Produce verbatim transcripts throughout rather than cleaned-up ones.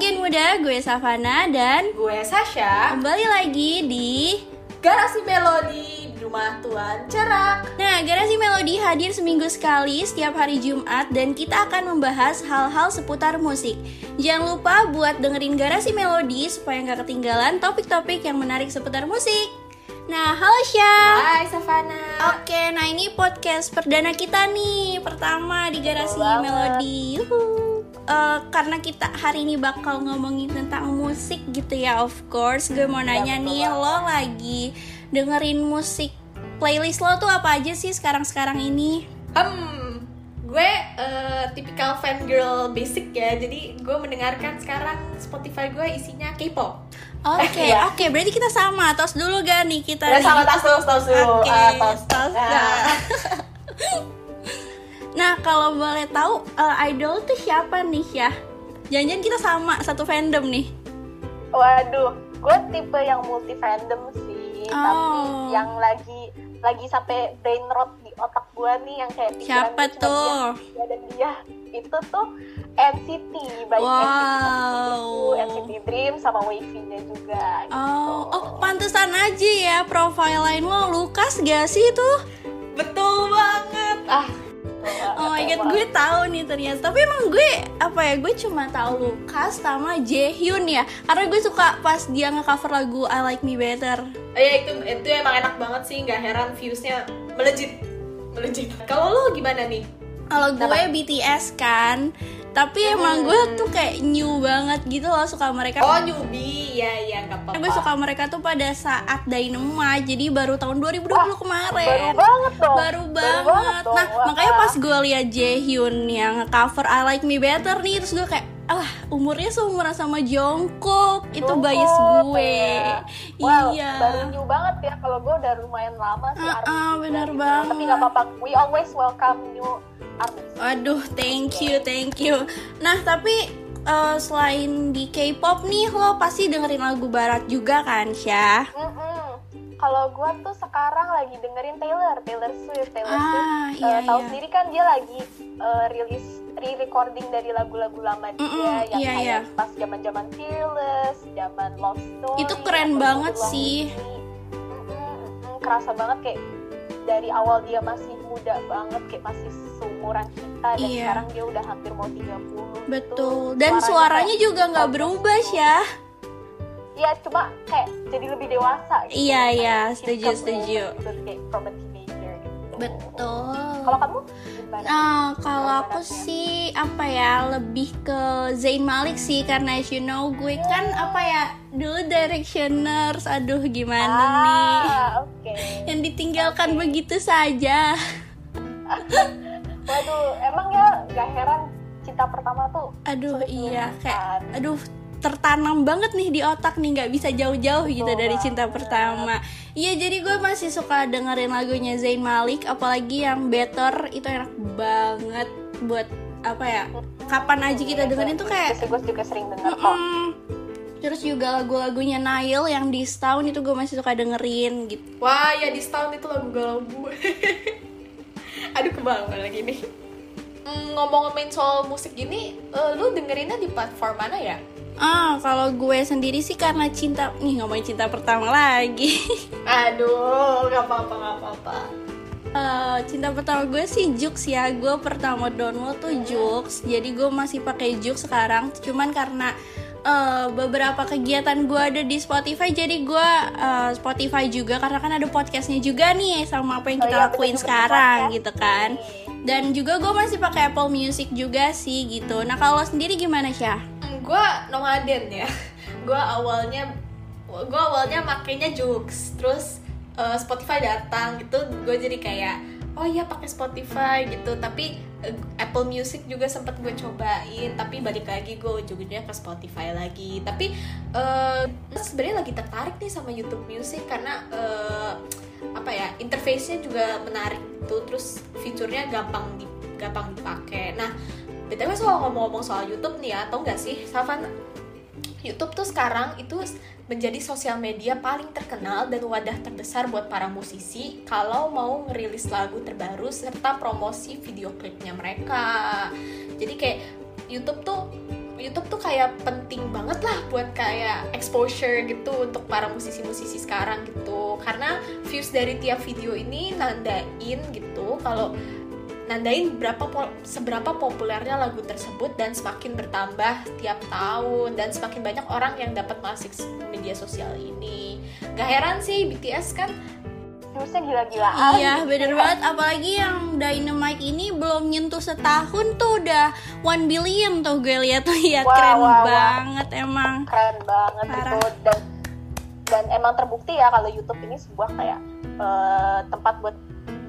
Gen Muda, gue Savana dan gue Sasha. Kembali lagi di Garasi Melodi, Rumah Tuan Cerak. Nah, Garasi Melodi hadir seminggu sekali setiap hari Jumat dan kita akan membahas hal-hal seputar musik. Jangan lupa buat dengerin Garasi Melodi supaya gak ketinggalan topik-topik yang menarik seputar musik. Nah, halo Sya. Hai Savana. Oke, nah ini podcast perdana kita nih, pertama di Garasi oh, Melodi. Yuhu. Uh, karena kita hari ini bakal ngomongin tentang musik gitu ya, of course. Gue mau nanya nih, lo lagi dengerin musik, playlist lo tuh apa aja sih sekarang-sekarang ini? Um, gue uh, tipikal fan girl basic ya, jadi gue mendengarkan sekarang Spotify gue isinya K-pop. Oke, okay, oke, okay, berarti kita sama, tos dulu gak nih kita? Udah sama, tos dulu, tos dulu. Oke, okay, uh, tos, tos dulu. Nah, kalau boleh tahu uh, idol tuh siapa nih ya? Jangan-jangan kita sama satu fandom nih. Waduh, gue tipe yang multi fandom sih, oh. Tapi yang lagi lagi sampai brain rot di otak gue nih yang kayak siapa tuh? Dia dan dia itu tuh N C T, baik wow. N C T, N C T Dream sama Wavy-nya juga. Gitu. Oh, oh pantesan aja ya profil lain lo Lucas gak sih itu? Betul banget. Ah. Oh my god, gue tahu nih ternyata. Tapi emang gue apa ya? Gue cuma tahu Lucas sama Jaehyun ya. Karena gue suka pas dia nge-cover lagu I Like Me Better. Oh ya itu itu emang enak banget sih, enggak heran views-nya melejit. Melejit. Kalau lo gimana nih? Kalau gue apa? B T S kan. Tapi hmm. emang gue tuh kayak new banget gitu loh, suka mereka. Oh, newbie. Ya ya, enggak apa-apa. Gue suka mereka tuh pada saat Dynamite. Jadi baru tahun dua ribu dua puluh Wah, kemarin. Baru banget dong. Baru banget. Baru banget nah, wah. Makanya pas gue liat Jaehyun yang cover I Like Me Better nih, terus gue kayak, "Ah, umurnya seumuran sama Jungkook." Itu Jungkook, bias gue. Ya. Wow, iya. Baru new banget ya. Kalau gue udah lumayan lama sih. Ah, uh-uh, benar gitu. Banget. Tapi enggak apa-apa. We always welcome new. Aduh, thank you, thank you. Nah, tapi uh, selain di K-pop nih, lo pasti dengerin lagu barat juga kan, Syah? Kalau gue tuh sekarang lagi dengerin Taylor, Taylor Swift, Taylor ah, Swift. Iya, uh, tahu iya. Sendiri kan dia lagi uh, rilis re-recording dari lagu-lagu lama dia mm-mm, yang iya, kayak iya. Pas zaman-zaman Fearless, zaman Love Story. Itu keren banget sih. Kerasa banget kayak dari awal dia masih muda banget, kayak masih seumuran kita. Dan iya. Sekarang dia udah hampir mau tiga puluh. Betul, tuh. Dan suaranya, suaranya juga gak berubah ya. Iya, cuma kayak jadi lebih dewasa gitu. Iya, iya, setuju, setuju kayak from a teenager gitu. Betul. Kalau kamu? Uh, kalau aku sih apa ya lebih ke Zayn Malik sih, karena as you know gue kan apa ya dulu Directioners, aduh gimana ah, nih okay. yang ditinggalkan okay. begitu saja. Waduh, emang ya gak heran cinta pertama tuh. Aduh iya kayak aduh tertanam banget nih di otak nih, nggak bisa jauh-jauh gitu oh, dari cinta bener. Pertama. Iya jadi gue masih suka dengerin lagunya Zayn Malik, apalagi yang Better itu enak banget buat apa ya? Kapan aja kita dengerin tuh kayak. Gue juga sering denger kok. Terus juga lagu-lagunya Niall yang Disown itu gue masih suka dengerin gitu. Wah ya Disown itu lagu galau gue. Aduh kebangun lagi nih. Ngomong-ngomongin soal musik gini, uh, lu dengerinnya di platform mana ya? Ah, kalau gue sendiri sih karena cinta nih ngomongin cinta pertama lagi. Aduh, nggak apa-apa, nggak apa-apa. Uh, cinta pertama gue sih Joox ya. Gue pertama download tuh Joox. Jadi gue masih pakai Joox sekarang. Cuman karena uh, beberapa kegiatan gue ada di Spotify, jadi gue uh, Spotify juga karena kan ada podcastnya juga nih sama apa yang kita oh, iya, lakuin betul-betul sekarang podcast. Gitu kan. Dan juga gue masih pakai Apple Music juga sih gitu. Nah kalau sendiri gimana Syah? Gue nomaden ya, gue awalnya gue awalnya makainya Joox, terus uh, Spotify datang gitu, gue jadi kayak oh iya pakai Spotify gitu, tapi uh, Apple Music juga sempet gue cobain, tapi balik lagi gue ujung-ujungnya ke Spotify lagi, tapi uh, sebenarnya lagi tertarik nih sama YouTube Music karena uh, apa ya interface-nya juga menarik tuh, terus fiturnya gampang di gampang dipakai. Nah B T W soal ngomong-ngomong soal YouTube nih ya, tau gak sih, Savana? YouTube tuh sekarang itu menjadi sosial media paling terkenal dan wadah terbesar buat para musisi kalau mau ngerilis lagu terbaru serta promosi video klipnya mereka. Jadi kayak YouTube tuh YouTube tuh kayak penting banget lah buat kayak exposure gitu untuk para musisi-musisi sekarang gitu, karena views dari tiap video ini nandain gitu kalau nandain berapa po- seberapa populernya lagu tersebut, dan semakin bertambah tiap tahun dan semakin banyak orang yang dapat masuk media sosial ini. Gak heran sih B T S kan terusnya gila-gilaan. Iya bener banget, apalagi yang Dynamite ini belum nyentuh setahun tuh udah one billion tuh gue lihat-lihat. Wow, keren wow, banget wow. Emang keren banget gitu. dan, dan emang terbukti ya kalau YouTube ini sebuah kayak uh, tempat buat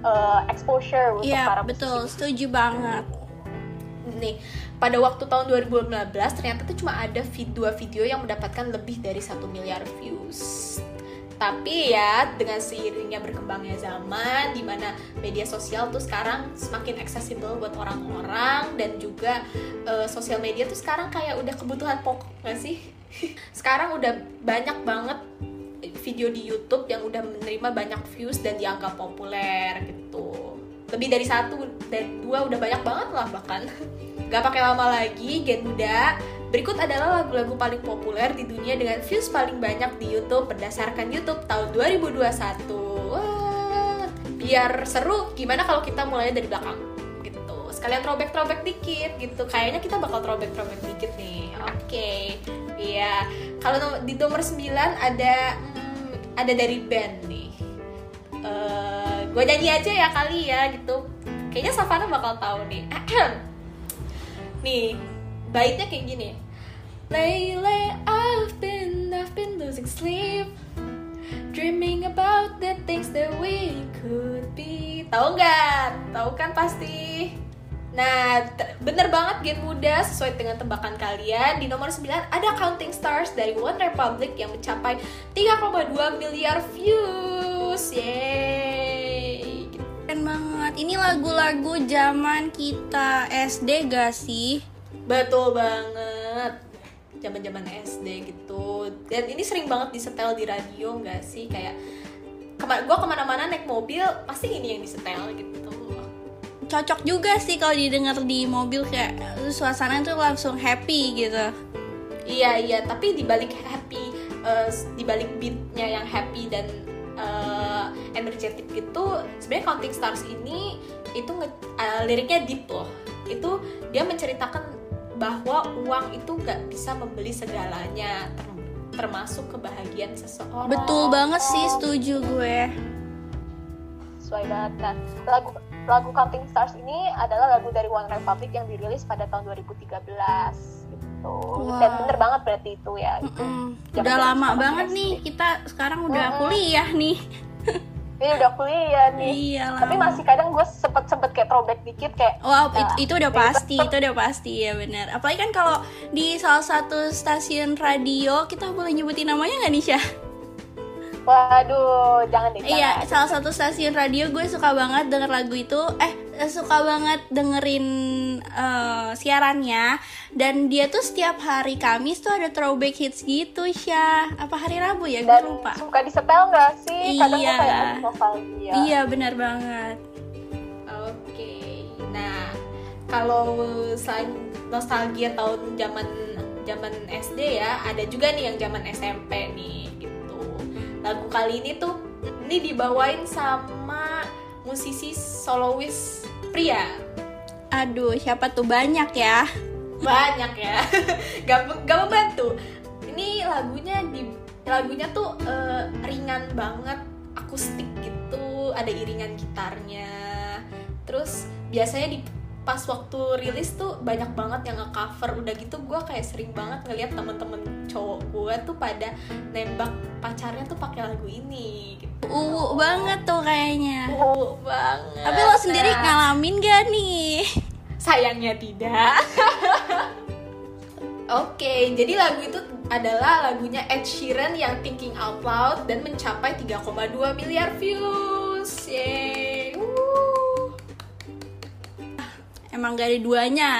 Uh, exposure untuk yeah, para musisi. Iya betul, setuju banget. Nih, pada waktu tahun dua ribu lima belas ternyata tuh cuma ada dua video yang mendapatkan lebih dari satu miliar views. Tapi ya dengan seiringnya berkembangnya zaman, di mana media sosial tuh sekarang semakin accessible buat orang-orang, dan juga uh, sosial media tuh sekarang kayak udah kebutuhan pokok nggak sih? Sekarang udah banyak banget video di YouTube yang udah menerima banyak views dan dianggap populer gitu. Lebih dari satu dan dua udah banyak banget lah bahkan. Gak pakai lama lagi, Gen Muda. Berikut adalah lagu-lagu paling populer di dunia dengan views paling banyak di YouTube berdasarkan YouTube tahun dua ribu dua puluh satu. Wah, biar seru, gimana kalau kita mulainya dari belakang gitu. Sekalian throwback-throwback dikit gitu. Kayaknya kita bakal throwback-throwback dikit nih. Oke. Okay. Iya. Kalau di nomor sembilan ada ada dari band nih, uh, gue nyanyi aja ya kali ya gitu, kayaknya Savana bakal tahu nih. Nih baitnya kayak gini, lately I've been I've been losing sleep, dreaming about the things that we could be. Tahu nggak? Tahu kan pasti. Nah, ter- bener banget Gen Muda, sesuai dengan tebakan kalian. Di nomor sembilan ada Counting Stars dari One Republic yang mencapai tiga koma dua miliar views. Yeay. Keren banget. Ini lagu-lagu zaman kita S D gak sih? Betul banget. Zaman-zaman S D gitu. Dan ini sering banget disetel di radio gak sih? Kayak kema- gue kemana-mana naik mobil pasti ini yang disetel gitu. Cocok juga sih kalau didengar di mobil, kayak suasana tuh langsung happy gitu. Iya iya, tapi dibalik happy, uh, dibalik beatnya yang happy dan uh, energetic gitu, sebenarnya Counting Stars ini itu nge- uh, liriknya deep loh. Itu dia menceritakan bahwa uang itu nggak bisa membeli segalanya, ter- termasuk kebahagiaan seseorang. Betul banget sih, setuju gue. Sesuai banget. Nah, lagu Lagu Counting Stars ini adalah lagu dari One Republic yang dirilis pada tahun dua ribu tiga belas gitu. Wow. Dan bener banget berarti itu ya. Itu udah lama banget S D. Nih, kita sekarang udah mm-hmm. kuliah nih. Iya udah kuliah nih. Iyalah. Tapi masih kadang gue sempet-sempet kayak throwback dikit kayak. Wow, nah, itu, itu udah pasti, itu udah pasti ya benar. Apalagi kan kalau di salah satu stasiun radio, kita boleh nyebutin namanya nggak nih Syah? Waduh, jangan deh. Iya, salah satu stasiun radio gue suka banget denger lagu itu. Eh, suka banget dengerin uh, siarannya. Dan dia tuh setiap hari Kamis tuh ada throwback hits gitu, Syah. Apa hari Rabu ya? Gue lupa. Suka disetel gak sih? Kadang iya. Kayak nostalgia. Iya, benar banget. Oke. Nah, kalau selain nostalgia tahun zaman zaman S D ya, ada juga nih yang zaman S M P nih. Lagu kali ini tuh, ini dibawain sama musisi solois pria. Aduh, siapa tuh? Banyak ya? Banyak ya, gak, gak membantu. Ini lagunya di, lagunya tuh uh, ringan banget, akustik gitu, ada iringan gitarnya. Terus biasanya di pas waktu rilis tuh banyak banget yang nge-cover. Udah gitu gue kayak sering banget ngeliat temen-temen cowok gue tuh pada nembak pacarnya tuh pakai lagu ini gitu. Uwu banget tuh kayaknya. Uwu banget. Tapi lo sendiri ngalamin gak nih? Sayangnya tidak. Oke, okay, jadi lagu itu adalah lagunya Ed Sheeran yang Thinking Out Loud dan mencapai tiga koma dua miliar views. Yeay. Emang gak ada duanya.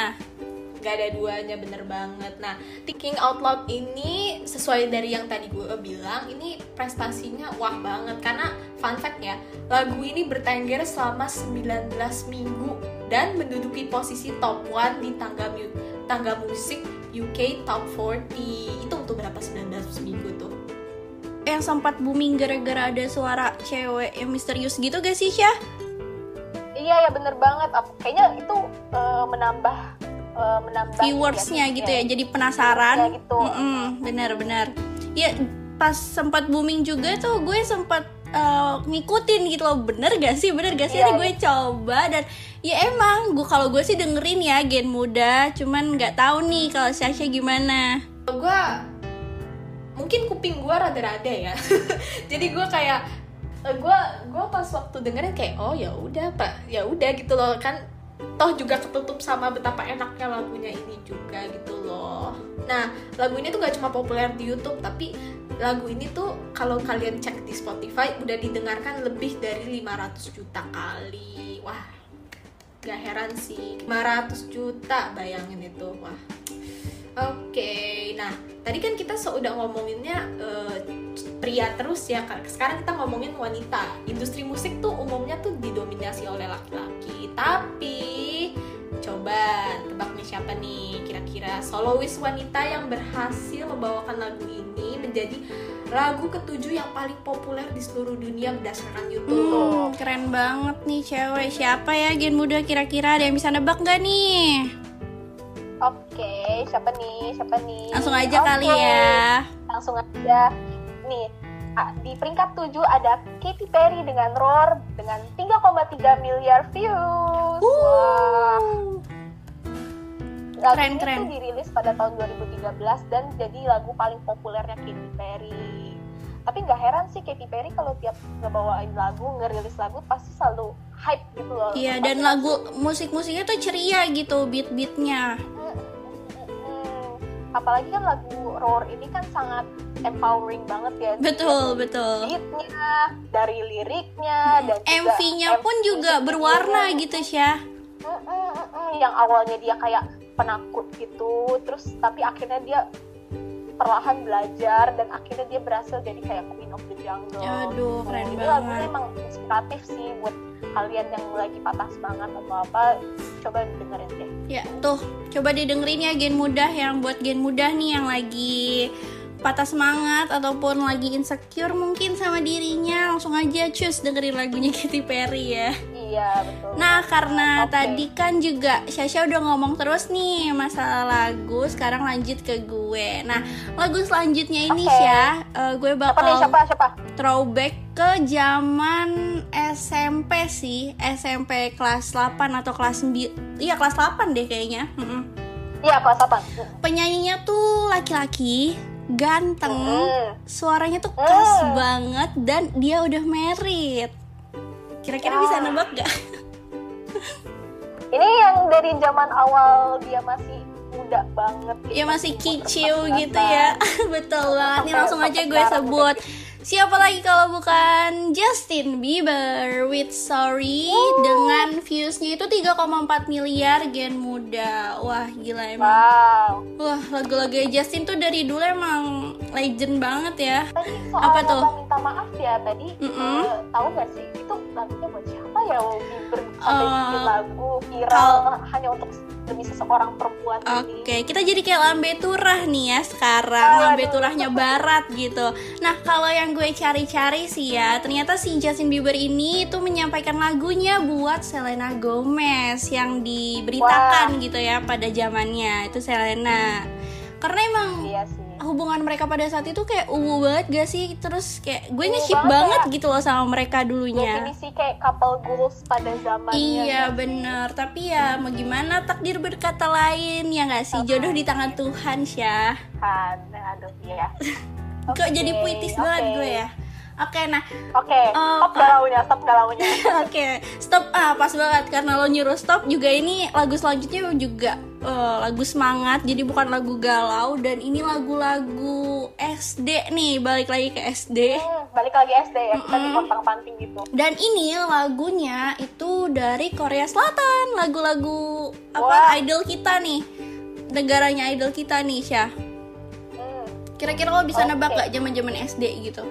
Gak ada duanya, bener banget. Nah, Thinking Out Loud ini sesuai dari yang tadi gue bilang, ini prestasinya wah banget. Karena fun fact ya, lagu ini bertengger selama sembilan belas minggu dan menduduki posisi top satu di tangga, tangga musik U K top empat puluh. Itu untuk berapa sembilan belas seminggu tuh? Yang sempat booming gara-gara ada suara cewek yang misterius gitu gak sih, Syah? Iya, ya bener banget. Kayaknya itu uh, menambah uh, menambah viewersnya ya, gitu ya, ya, jadi penasaran ya, gitu. Bener-bener. Ya, pas sempat booming juga tuh gue sempat Uh, ngikutin gitu loh, bener gak sih, bener gak sih, yeah. Jadi gue coba dan ya emang gue kalau gue sih dengerin ya gen muda, cuman nggak tahu nih kalau Sasha gimana. Gue mungkin kuping gue rada-rada ya, jadi gue kayak gue gue pas waktu dengerin kayak oh ya udah pak, ya udah gitu loh, kan toh juga ketutup sama betapa enaknya lagunya ini juga gitu loh. Nah lagu ini tuh gak cuma populer di YouTube, tapi lagu ini tuh kalau kalian cek di Spotify udah didengarkan lebih dari lima ratus juta kali. Wah, gak heran sih. lima ratus juta, bayangin itu. Wah. Oke, okay. Nah tadi kan kita sudah ngomonginnya uh, pria terus ya. Sekarang kita ngomongin wanita. Industri musik tuh umumnya tuh didominasi oleh laki-laki. Tapi coba tebak nih siapa nih kira-kira solois wanita yang berhasil membawakan lagu ini menjadi lagu ketujuh yang paling populer di seluruh dunia berdasarkan YouTube. Hmm, keren banget nih cewek. Siapa ya gen muda kira-kira? Ada yang bisa nebak nggak nih? Oke, siapa nih? Siapa nih? Langsung aja okay. Kali ya. Langsung aja. Nih, di peringkat tujuh ada Katy Perry dengan Roar dengan tiga koma tiga miliar views. Uh. Lagu keren, ini keren. Tuh dirilis pada tahun dua ribu tiga belas dan jadi lagu paling populernya Katy Perry. Tapi nggak heran sih Katy Perry kalau tiap ngebawain lagu, ngerilis lagu pasti selalu hype gitu loh. Iya, dan lagu musik-musiknya tuh ceria gitu, beat-beatnya. Hmm, hmm, hmm. Apalagi kan lagu Roar ini kan sangat empowering banget ya. Betul, dari betul. Beatnya, dari liriknya, dan M V-nya juga, pun M V juga berwarna juga. Gitu Syah. Hmm, hmm, hmm, hmm. Yang awalnya dia kayak penakut gitu, terus tapi akhirnya dia perlahan belajar dan akhirnya dia berhasil jadi kayak Queen of the Jungle. Aduh, keren banget. Jadi lagunya emang inspiratif sih buat kalian yang lagi patah semangat atau apa, coba dengerin deh. Ya, tuh, coba didengerin ya gen muda, yang buat gen muda nih yang lagi patah semangat ataupun lagi insecure mungkin sama dirinya, langsung aja cus dengerin lagunya Katy Perry ya. Iya, betul. Nah, karena okay. Tadi kan juga Sasha udah ngomong terus nih masalah lagu, sekarang lanjut ke gue. Nah, lagu selanjutnya ini okay. Sya, uh, gue bakal siapa nih, siapa, siapa? Throwback ke zaman S M P sih, S M P kelas delapan atau kelas sembilan. Iya, kelas delapan deh kayaknya. Heeh. Iya, kelas delapan. Penyanyinya tuh laki-laki, ganteng, mm. suaranya tuh khas mm. banget dan dia udah married. Kira-kira ah. bisa nebak gak? Ini yang dari zaman awal dia masih muda banget gitu. Ya masih kicau gitu ya. Betul banget. Ini langsung aja gue sebut. Siapa lagi kalau bukan Justin Bieber with Sorry uh. dengan viewsnya itu tiga koma empat miliar gen muda. Wah gila emang. Wow. Wah lagu-lagu Justin tuh dari dulu emang legend banget ya. Tadi soal apa tuh? Minta maaf ya tadi. Uh, tahu nggak sih itu lagunya buat siapa ya? Bieber sampai uh, bikin lagu viral kal- hanya untuk demi seseorang perempuan. Oke okay. Kita jadi kayak lambe turah nih ya sekarang. Oh, lambe turahnya betul. Barat gitu. Nah kalau yang gue cari-cari sih ya, ternyata si Justin Bieber ini tuh menyampaikan lagunya buat Selena Gomez yang diberitakan wow. gitu ya pada zamannya itu Selena. Karena emang iya hubungan mereka pada saat itu kayak uwu banget gak sih? Terus kayak gue ngeship banget, banget ya. Gitu loh sama mereka dulunya. Definisi kayak couple goals pada zamannya. Iya ya, bener sih. Tapi ya mau gimana, takdir berkata lain ya gak sih? Okay. Jodoh di tangan Tuhan Syah. Tuhan, aduh iya. Kok okay, jadi puitis okay. banget gue ya. Oke okay, nah Oke okay, uh, stop galaunya Stop galaunya Oke okay. Stop ah, pas banget karena lo nyuruh stop. Juga ini lagu selanjutnya juga uh, lagu semangat, jadi bukan lagu galau. Dan ini lagu-lagu S D nih. Balik lagi ke S D. hmm, Balik lagi S D ya. Mm-mm. Kita dipantang-panting gitu. Dan ini lagunya itu dari Korea Selatan. Lagu-lagu apa wow. idol kita nih. Negaranya idol kita nih Syah. Kira-kira lo bisa okay. nebak gak zaman-zaman S D gitu?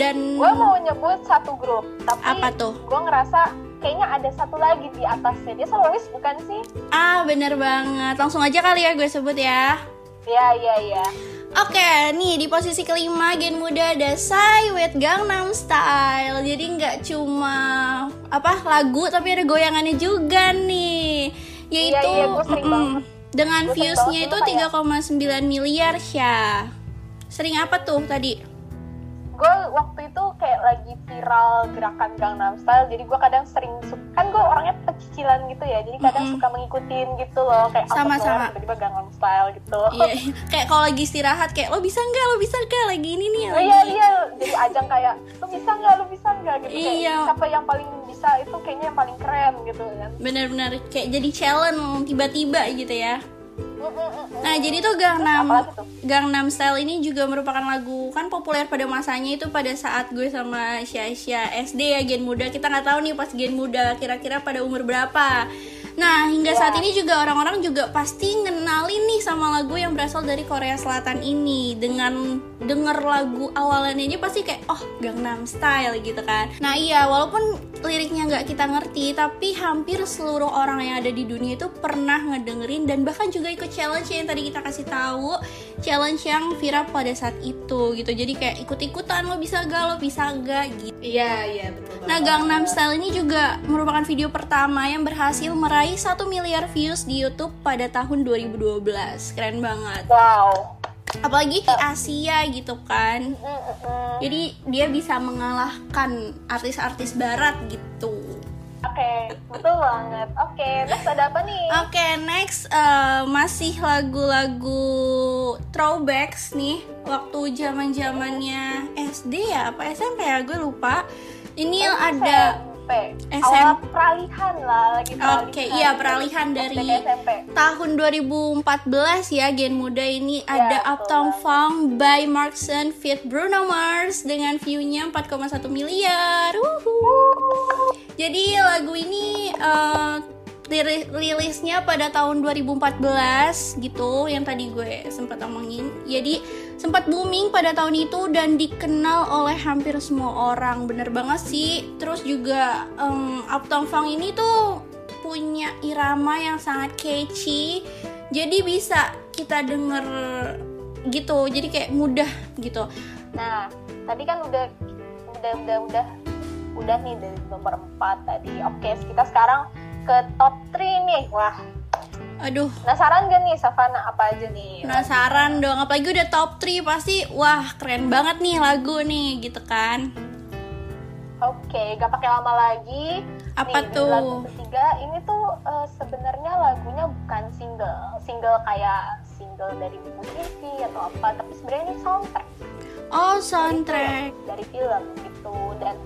Dan gue mau nyebut satu grup, tapi apa tuh? Gue ngerasa kayaknya ada satu lagi di atasnya. Dia sama Wiz bukan sih? Ah, bener banget. Langsung aja kali ya gue sebut ya. Iya, iya, iya. Oke, nih di posisi kelima Gen Muda ada Psy with Gangnam Style. Jadi nggak cuma apa lagu tapi ada goyangannya juga nih. Yaitu ya, ya, dengan gue viewsnya itu tiga koma sembilan miliar ya. Sering apa tuh tadi? Gue waktu itu kayak lagi viral gerakan Gangnam Style, jadi gue kadang sering suka, kan gue orangnya pecicilan gitu ya, jadi kadang mm-hmm. suka ngikutin gitu loh, kayak sama sama tiba-tiba Gangnam Style gitu. Iya, kayak kalau lagi istirahat kayak lo bisa nggak, lo bisa nggak lagi ini nih. Lagi. Iya iya, jadi ajang kayak lo bisa nggak, lo bisa nggak gitu. Kayak iya. Siapa yang paling bisa itu kayaknya yang paling keren gitu kan. Benar-benar kayak jadi challenge tiba-tiba gitu ya. Nah jadi tuh Gangnam Gangnam Style ini juga merupakan lagu kan populer pada masanya itu pada saat gue sama Syasha S D ya, Gen Muda. Kita nggak tahu nih pas Gen Muda kira-kira pada umur berapa. Nah hingga yeah. saat ini juga orang-orang juga pasti ngenalin nih sama lagu yang berasal dari Korea Selatan ini. Dengan denger lagu awalannya aja pasti kayak oh Gangnam Style gitu kan. Nah iya, walaupun liriknya gak kita ngerti, tapi hampir seluruh orang yang ada di dunia itu pernah ngedengerin dan bahkan juga ikut challenge yang tadi kita kasih tahu, challenge yang viral pada saat itu gitu. Jadi kayak ikut-ikutan lo bisa gak, lo bisa gak gitu. Iya yeah, iya yeah, betul. Nah Gangnam Style ini juga merupakan video pertama yang berhasil meraih satu miliar views di YouTube pada tahun dua ribu dua belas. Keren banget. Wow. Apalagi di Asia gitu kan. Jadi dia bisa mengalahkan artis-artis barat gitu. Oke, okay, betul banget. Oke, okay, next ada apa nih? Oke, okay, next uh, masih lagu-lagu throwbacks nih. Waktu zaman-zamannya S D ya, apa S M P ya, gue lupa. Ini yang ada S M P. Awal peralihan lah lagi peralihan. Oke, okay, iya peralihan dari tahun dua ribu empat belas ya Gen Muda ini ya, ada Uptown Funk by Mark Ronson feat Bruno Mars dengan view-nya empat koma satu miliar. Uhuh. Jadi lagu ini uh, dirilisnya pada tahun dua ribu empat belas gitu yang tadi gue sempat omongin. Jadi sempat booming pada tahun itu dan dikenal oleh hampir semua orang. Bener banget sih. Terus juga um, Uptown Funk ini tuh punya irama yang sangat catchy. Jadi bisa kita denger gitu. Jadi kayak mudah gitu. Nah, tadi kan udah udah udah udah udah nih dari nomor empat tadi. Oke, kita sekarang ke top tiga nih. Wah. Aduh. Penasaran gak nih Savana apa aja nih? Penasaran dong, apalagi udah top tiga pasti wah keren banget nih lagu nih gitu kan. Oke, okay, gak pakai lama lagi. Apa nih, tuh? Lagu ketiga ini tuh uh, sebenarnya lagunya bukan single, single kayak single dari musisi atau apa, tapi sebenarnya ini soundtrack. Oh soundtrack. Dari film, dari film gitu dan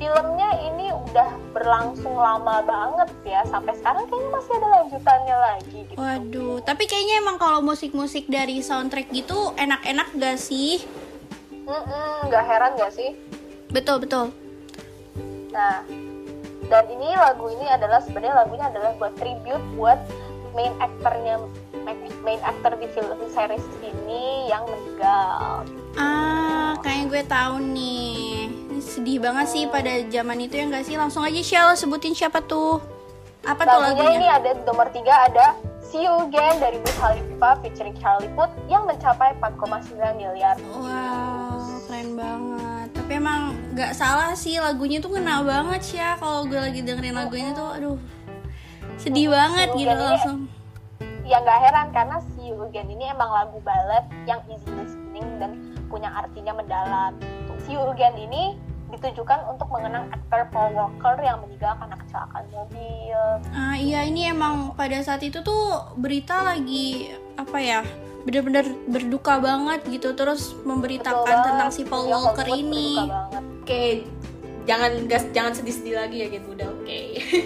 filmnya ini udah berlangsung lama banget ya, sampai sekarang kayaknya masih ada lanjutannya lagi gitu. Waduh, tapi kayaknya emang kalau musik-musik dari soundtrack gitu enak-enak gak sih? Mm-mm, gak heran gak sih? Betul-betul. Nah, dan ini lagu ini adalah sebenarnya lagunya adalah buat tribute buat main aktornya, main aktor di film series ini yang meninggal gitu. Ah, kayaknya gue tahu nih. Sedih banget sih pada zaman itu ya nggak sih? Langsung aja Shell sebutin siapa tuh? Apa lagunya tuh lagunya? Ini ada nomor tiga ada See You Again dari Wiz Khalifa featuring Charlie Puth yang mencapai empat koma sembilan miliar. Wow, keren banget. Tapi emang nggak salah sih lagunya tuh kena banget sih ya. Kalau gue lagi dengerin lagunya tuh, aduh, sedih hmm, banget gitu langsung. Ya nggak heran karena See You Again ini emang lagu ballad yang easy listening dan punya artinya mendalam. See You Again ini ditujukan untuk mengenang aktor Paul Walker yang meninggal karena kecelakaan mobil. Ah iya, ini emang pada saat itu tuh berita lagi apa ya, benar-benar berduka banget gitu. Terus memberitakan betul tentang si Paul Walker ini. Oke, jangan gas, jangan sedih-sedih lagi ya gitu udah. Oke, okay. Oke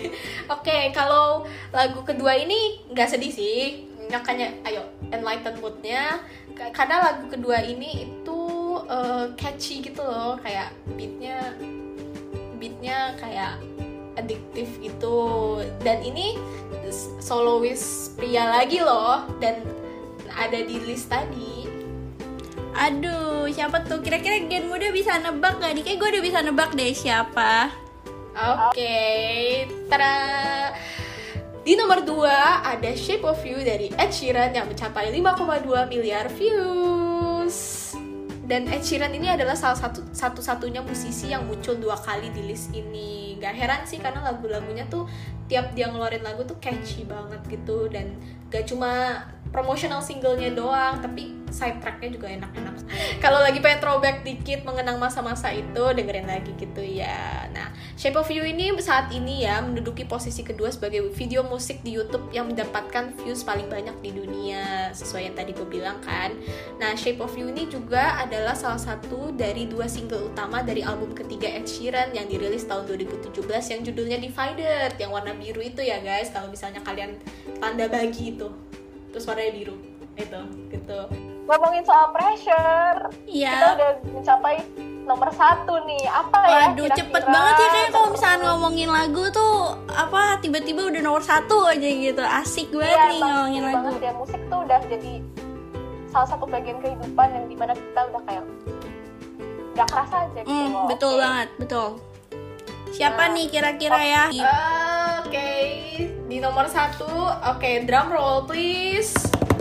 okay, kalau lagu kedua ini nggak sedih sih, makanya ayo enlighten moodnya. Karena lagu kedua ini itu uh, catchy gitu loh, kayak beatnya beatnya kayak addictive gitu. Dan ini solois pria lagi loh dan ada di list tadi. Aduh, siapa tuh? Kira-kira Gen Muda bisa nebak gak nih? Kayak gue udah bisa nebak deh siapa. Oke, okay. Tada. Di nomor dua ada Shape of You dari Ed Sheeran yang mencapai lima koma dua miliar views. Dan Ed Sheeran ini adalah salah satu satu-satunya musisi yang muncul dua kali di list ini. Gak heran sih karena lagu-lagunya tuh tiap dia ngeluarin lagu tuh catchy banget gitu. Dan gak cuma promotional singlenya doang, tapi side tracknya juga enak-enak. Kalau lagi pengen throwback dikit mengenang masa-masa itu, dengerin lagi gitu ya. Nah, Shape of You ini saat ini ya menduduki posisi kedua sebagai video musik di YouTube yang mendapatkan views paling banyak di dunia, sesuai yang tadi gue bilang kan. Nah, Shape of You ini juga adalah salah satu dari dua single utama dari album ketiga Ed Sheeran yang dirilis tahun dua ribu tujuh belas yang judulnya Divided, yang warna biru itu ya guys. Kalau misalnya kalian tanda bagi itu, terus warnanya biru, itu gitu. Ngomongin soal pressure, ya. Kita udah mencapai nomor satu nih, apa ya? Waduh, kira-kira cepet banget ya kayak kalau misalnya ngomongin lagu tuh apa tiba-tiba udah nomor satu aja gitu, asik banget ya, nih ngomongin lagu. Ya, musik tuh udah jadi salah satu bagian kehidupan yang dimana kita udah kayak nggak kerasa aja gitu. Mm, loh. Betul okay. banget, betul. Siapa nah, nih kira-kira oh, ya? Uh, Oke, okay. Di nomor satu, oke okay, drum roll please.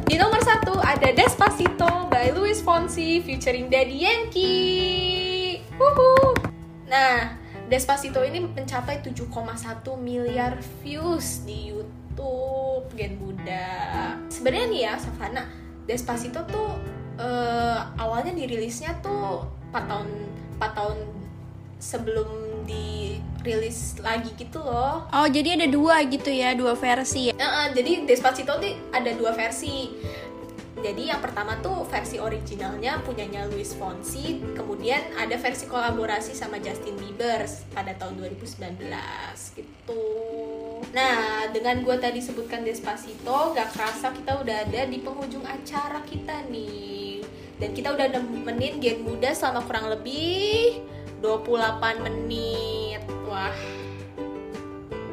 Di nomor satu ada Despacito by Luis Fonsi featuring Daddy Yankee. Wuhu. Nah, Despacito ini mencapai tujuh koma satu miliar views di YouTube, Gen Buddha. Sebenarnya nih ya, Savana, Despacito tuh uh, awalnya dirilisnya tuh empat tahun empat tahun sebelum dirilis lagi gitu loh. Oh, jadi ada dua gitu ya, dua versi ya? Uh, uh, jadi Despacito ini ada dua versi. Jadi yang pertama tuh versi originalnya punyanya Luis Fonsi, kemudian ada versi kolaborasi sama Justin Bieber pada tahun dua ribu sembilan belas gitu. Nah, dengan gue tadi sebutkan Despacito, gak kerasa kita udah ada di penghujung acara kita nih. Dan kita udah nemenin Gen Muda selama kurang lebih dua puluh delapan menit. Wah,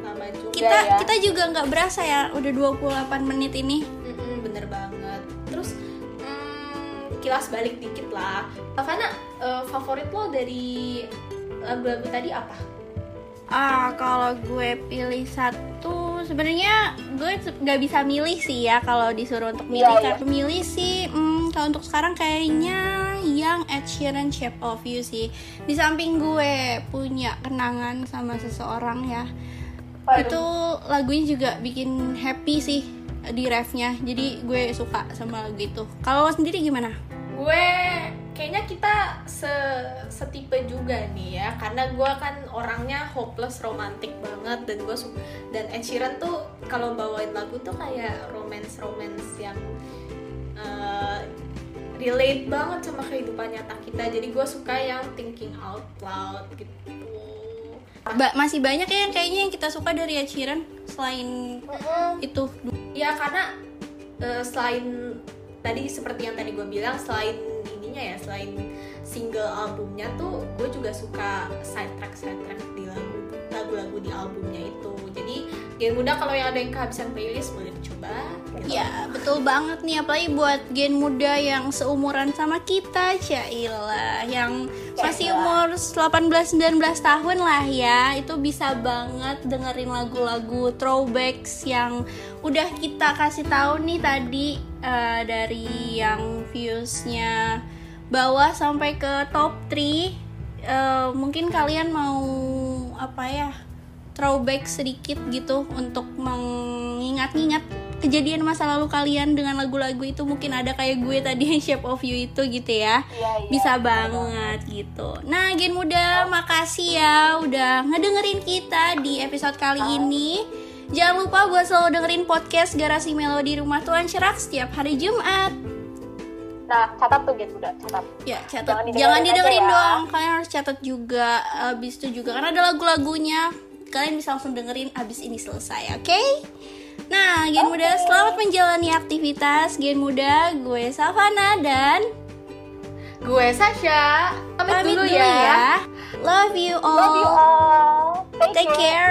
lama juga kita, ya. Kita juga gak berasa ya udah dua puluh delapan menit ini. Mm-mm, bener banget. Terus mm, kilas balik dikit lah, Savana, uh, favorit lo dari lagu-lagu tadi apa? Ah, kalau gue pilih satu, sebenarnya gue gak bisa milih sih ya. Kalau disuruh untuk milih, yeah, kan. Milih sih, mm, kalau untuk sekarang kayaknya yang Ed Sheeran Shape of You sih. Di samping gue punya kenangan sama seseorang ya, Aduh. itu lagunya juga bikin happy sih di refnya. Jadi gue suka sama lagu itu. Kalau lo sendiri gimana? Gue kayaknya kita setipe juga nih ya, karena gue kan orangnya hopeless romantic banget. Dan gue suka, dan Ed Sheeran tuh kalau bawain lagu tuh kayak romance-romance yang uh, relate banget sama kehidupan nyata kita. Jadi gue suka yang Thinking Out Loud gitu. ba- Masih banyak ya yang kayaknya yang kita suka dari Ed Sheeran selain uh-uh. itu. Ya karena uh, selain tadi, seperti yang tadi gue bilang, selain ininya ya, selain single albumnya tuh gue juga suka side track-side track di lagu, lagu-lagu di albumnya itu. Jadi Gen Muda kalau yang ada yang kehabisan playlist boleh dicoba gitu. Ya betul banget nih, apalagi buat Gen Muda yang seumuran sama kita, Cailah, yang masih umur delapan belas sampai sembilan belas tahun lah ya, itu bisa banget dengerin lagu-lagu throwbacks yang udah kita kasih tahu nih tadi, uh, dari yang viewsnya bawah sampai ke top tiga. Uh, mungkin kalian mau apa ya, throwback sedikit gitu untuk mengingat-ingat kejadian masa lalu kalian dengan lagu-lagu itu. Mungkin ada kayak gue tadi yang Shape of You itu gitu ya, ya, ya bisa ya, banget ya. Gitu. Nah Gen Muda, makasih ya udah ngedengerin kita di episode kali oh. ini. Jangan lupa buat selalu dengerin podcast Garasi Melodi Rumah Tuan Cerak setiap hari Jumat. Nah, catat tuh Gen Muda, catat. Ya, catat. Jangan didengerin, Jangan didengerin ya. doang, kalian harus catat juga. Abis itu juga karena ada lagu-lagunya, kalian bisa langsung dengerin abis ini selesai, oke? Okay? Nah, Gen okay. Muda, selamat menjalani aktivitas Gen Muda. Gue Savana dan gue Sasha. Pamit, Pamit dulu, dulu ya. ya. Love you all. Love you all. Take, Take care. care.